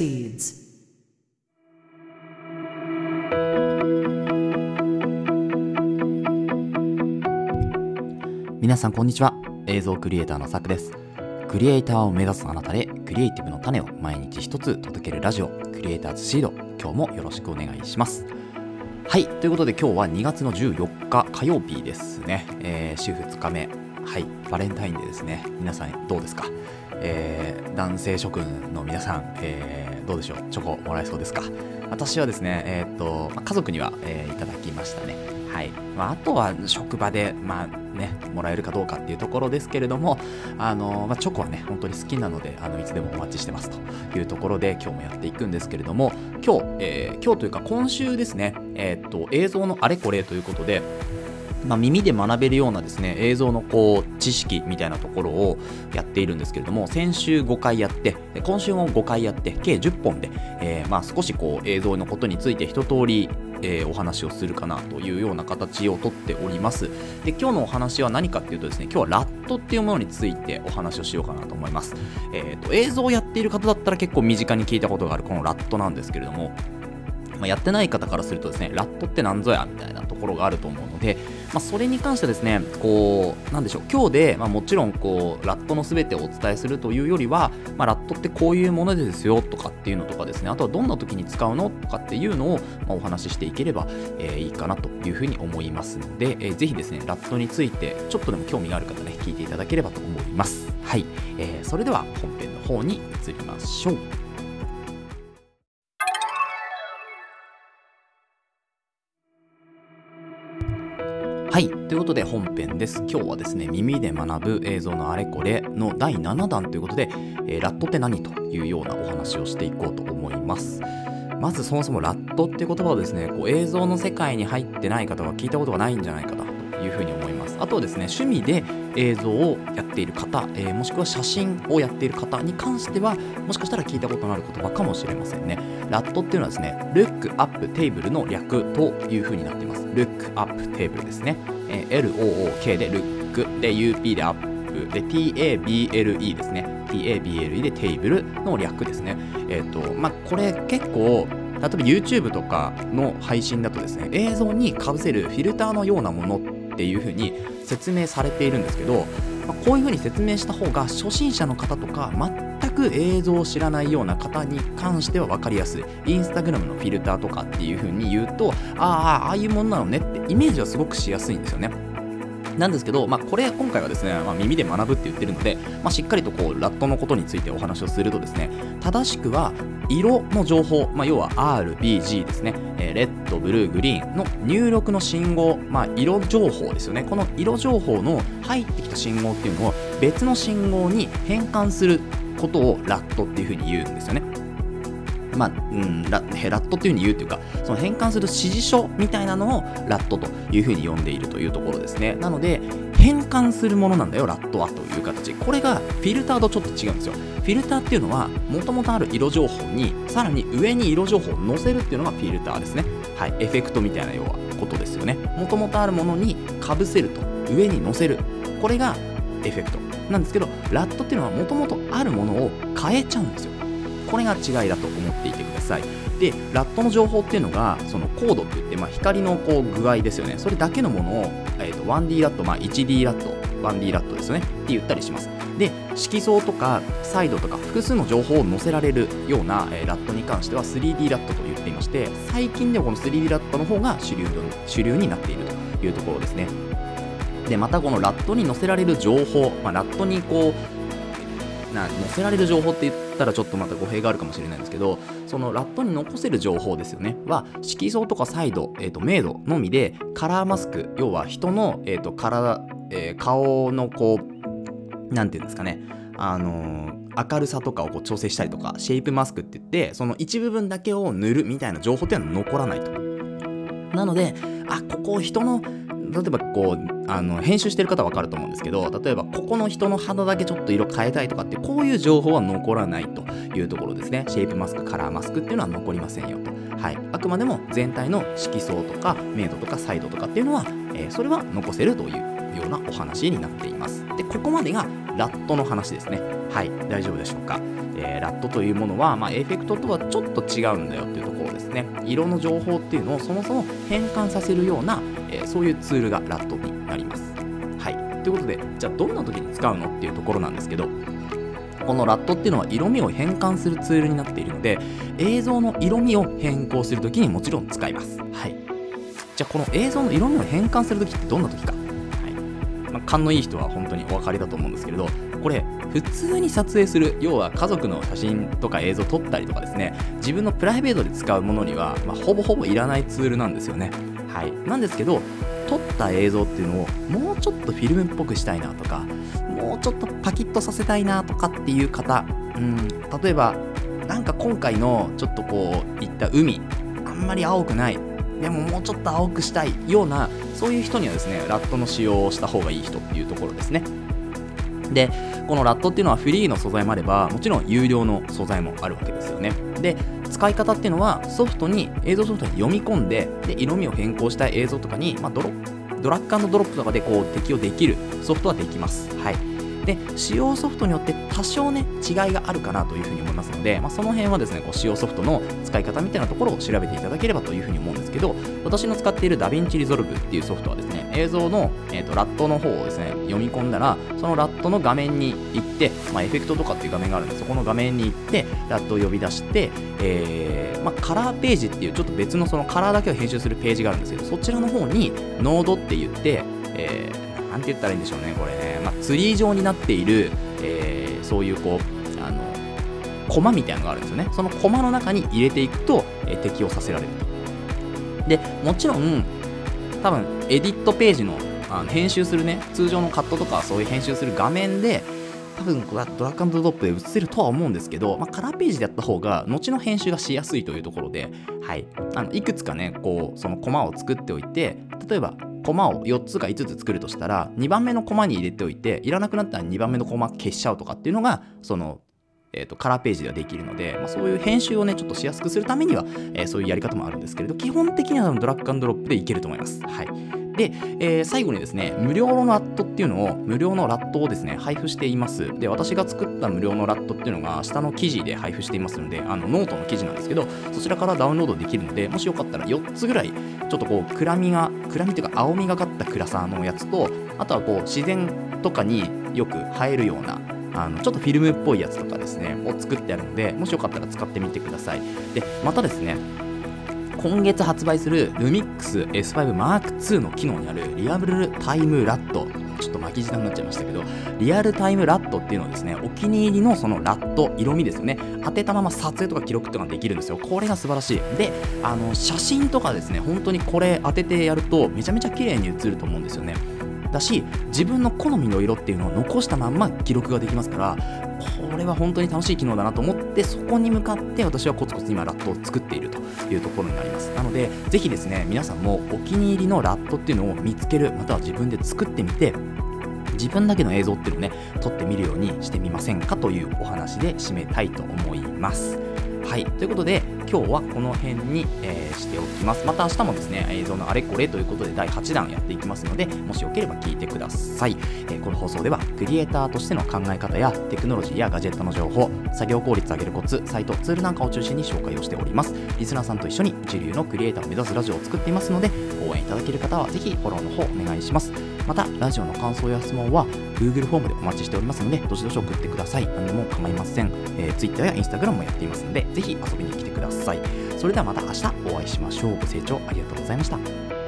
proceeds.皆さんこんにちは。映像クリエイターのさくです。クリエイターを目指すあなたへクリエイティブの種を毎日一つ届けるラジオ、クリエイターズシード、今日もよろしくお願いします。はい、ということで今日は2月の14日火曜日ですね。週2日目。はい、バレンタインデーですね。皆さんどうですか？男性諸君の皆さん、どうでしょう？チョコもらえそうですか？私はですね、家族には、いただきましたね。はい。あとは職場で、もらえるかどうかっていうところですけれども、チョコはね、本当に好きなので、いつでもお待ちしてますというところで、今日もやっていくんですけれども、今日というか今週ですね、映像のあれこれということで、耳で学べるようなですね映像の知識みたいなところをやっているんですけれども、先週5回やって今週も5回やって計10本で、少し映像のことについて一通り、お話をするかなというような形をとっております。で、今日のお話は何かっていうとですね、今日はLUTっていうものについてお話をしようかなと思います。映像をやっている方だったら結構身近に聞いたことがあるこのLUTなんですけれども、やってない方からするとですね、LUTってなんぞやみたいなところがあると思うので、それに関してですね、なんでしょう、今日で、もちろんLUTの全てをお伝えするというよりは、LUTってこういうものですよとかっていうのとかですね、あとはどんな時に使うのとかっていうのを、お話ししていければ、いいかなというふうに思いますので、ぜひですね、LUTについてちょっとでも興味がある方ね、聞いていただければと思います。はい、それでは本編の方に移りましょう。はい、ということで本編です。今日はですね、耳で学ぶ映像のあれこれの第7弾ということで、LUTって何というようなお話をしていこうと思います。まずそもそもLUTっていう言葉をですね、映像の世界に入ってない方は聞いたことがないんじゃないかなというふうに思います。あとはですね、趣味で映像をやっている方、もしくは写真をやっている方に関しては、もしかしたら聞いたことのある言葉かもしれませんね。LUTっていうのはですね、Look Up Table の略というふうになっています。Look Up Table ですね。LOOK で Look で UP で Up で TABLE ですね。TABLE で Table の略ですね。これ結構、例えば YouTube とかの配信だとですね、映像にかぶせるフィルターのようなものっていうふうに説明されているんですけど、こういうふうに説明した方が初心者の方とか全く映像を知らないような方に関しては分かりやすい。インスタグラムのフィルターとかっていうふうに言うと、ああいうものなのねってイメージはすごくしやすいんですよね。なんですけど、これ今回はですね、耳で学ぶって言ってるので、しっかりとLUTのことについてお話をするとですね、正しくは色の情報、要は RBG ですね、レッド、ブルー、グリーンの入力の信号、色情報ですよね。この色情報の入ってきた信号っていうのを別の信号に変換することをLUTっていうふうに言うんですよね。LUTっていうふうに言うというか、その変換する指示書みたいなのをLUTというふうに呼んでいるというところですね。なので変換するものなんだよLUTはという形。これがフィルターとちょっと違うんですよ。フィルターっていうのはもともとある色情報にさらに上に色情報を載せるっていうのがフィルターですね。はい、エフェクトみたいなようなことですよね。もともとあるものにかぶせると上に載せる、これがエフェクトなんですけど、LUTっていうのはもともとあるものを変えちゃうんですよ。これが違いだと思っていてください。で、LUTの情報っていうのがそのコードっていって、光の具合ですよね。それだけのものを、1D ラット、1D ラット、1D ラットですよねって言ったりします。で、色相とか彩度とか複数の情報を載せられるような、LUTに関しては 3D ラットと言っていまして、最近でもこの 3D ラットの方が主流になっているというところですね。で、またこのLUTに載せられる情報、LUTに載せられる情報って言ったらちょっとまた語弊があるかもしれないんですけど、そのLUTに残せる情報ですよねは色相とか彩度、明度のみで、カラーマスク、要は人の、顔のなんていうんですかね、明るさとかを調整したりとか、シェイプマスクって言ってその一部分だけを塗るみたいな情報っていうのは残らないと。なので、人の例えば編集してる方は分かると思うんですけど、例えばここの人の肌だけちょっと色変えたいとかって、こういう情報は残らないというところですね。シェイプマスク、カラーマスクっていうのは残りませんよと。はい、あくまでも全体の色相とか明度とか彩度とかっていうのは、それは残せるというようなお話になっています。で、ここまでがラットの話ですね。はい、大丈夫でしょうか。ラットというものは、エフェクトとはちょっと違うんだよっていうところですね。色の情報っていうのをそもそも変換させるような、そういうツールがラットになります。はい、ということで、じゃあどんな時に使うのっていうところなんですけど、このラットっていうのは色味を変換するツールになっているので、映像の色味を変更する時にもちろん使います。はい、じゃあこの映像の色味を変換する時ってどんな時か、勘のいい人は本当にお分かりだと思うんですけれど、これ普通に撮影する、要は家族の写真とか映像を撮ったりとかですね、自分のプライベートで使うものには、ほぼほぼいらないツールなんですよね。はい、なんですけど、撮った映像っていうのをもうちょっとフィルムっぽくしたいなとか、もうちょっとパキッとさせたいなとかっていう方、例えばなんか今回のちょっとこういった海、あんまり青くない、でももうちょっと青くしたいような、そういう人にはですね、ラットの使用をした方がいい人っていうところですね。で、このラットっていうのはフリーの素材もあれば、もちろん有料の素材もあるわけですよね。で、使い方っていうのは映像ソフトに読み込んで、色味を変更したい映像とかに、ドラッグ&ドロップとかでこう適用できるソフトはできます。はい、で、使用ソフトによって多少ね、違いがあるかなというふうに思いますので、その辺はですね、こう使用ソフトの使い方みたいなところを調べていただければというふうに思うんですけど、私の使っているDaVinci Resolveっていうソフトはですね、映像の、ラットの方をですね、読み込んだら、そのラットの画面に行って、エフェクトとかっていう画面があるので、そこの画面に行って、ラットを呼び出して、カラーページっていうちょっと別のそのカラーだけを編集するページがあるんですけど、そちらの方にノードって言って、なんて言ったらいいんでしょうね、これね、ツリー状になっている、そういうこうコマみたいなのがあるんですよね。そのコマの中に入れていくと、適用させられると。で、もちろん多分エディットページの編集するね、通常のカットとかそういう編集する画面で多分ドラッグ&ドロップで映せるとは思うんですけど、カラーページでやった方が後の編集がしやすいというところで、はい、いくつかね、こうそのコマを作っておいて、例えばコマを4つか5つ作るとしたら、2番目のコマに入れておいて、いらなくなったら2番目のコマ消しちゃうとかっていうのが、そのカラーページではできるので、そういう編集をね、ちょっとしやすくするためには、そういうやり方もあるんですけれど、基本的にはドラッグ&ドロップでいけると思います。はい、で、最後にですね、無料のラットをですね、配布しています。で、私が作った無料のラットっていうのが下の記事で配布していますので、ノートの記事なんですけど、そちらからダウンロードできるので、もしよかったら4つぐらい、ちょっとこう暗みというか青みがかった暗さのやつと、あとはこう自然とかによく映えるようなちょっとフィルムっぽいやつとかですねを作ってあるので、もしよかったら使ってみてください。で、またですね、今月発売する LUMIX S5Mk2 の機能にあるリアルタイムラット、ちょっと巻き舌になっちゃいましたけど、リアルタイムラットっていうのをですね、お気に入りのそのラット、色味ですよね、当てたまま撮影とか記録とかできるんですよ。これが素晴らしい。で、写真とかですね、本当にこれ当ててやるとめちゃめちゃ綺麗に写ると思うんですよね。だし、自分の好みの色っていうのを残したまんま記録ができますから、これは本当に楽しい機能だなと思って、そこに向かって私はコツコツ今ラットを作っているというところになります。なので、ぜひですね、皆さんもお気に入りのラットっていうのを見つける、または自分で作ってみて、自分だけの映像っていうのをね、撮ってみるようにしてみませんかというお話で締めたいと思います。はい、ということで、今日はこの辺に、しておきます。また明日もですね、映像のあれこれということで第8弾やっていきますので、もしよければ聞いてください。この放送ではクリエイターとしての考え方やテクノロジーやガジェットの情報、作業効率上げるコツ、サイト、ツールなんかを中心に紹介をしております。リスナーさんと一緒に一流のクリエイターを目指すラジオを作っていますので、応援いただける方はぜひフォローの方お願いします。また、ラジオの感想や質問は Google フォームでお待ちしておりますので、どしどし送ってください。何でも構いません。Twitter や Instagram もやっていますので、ぜひ遊びに来てください。それではまた明日お会いしましょう。ご清聴ありがとうございました。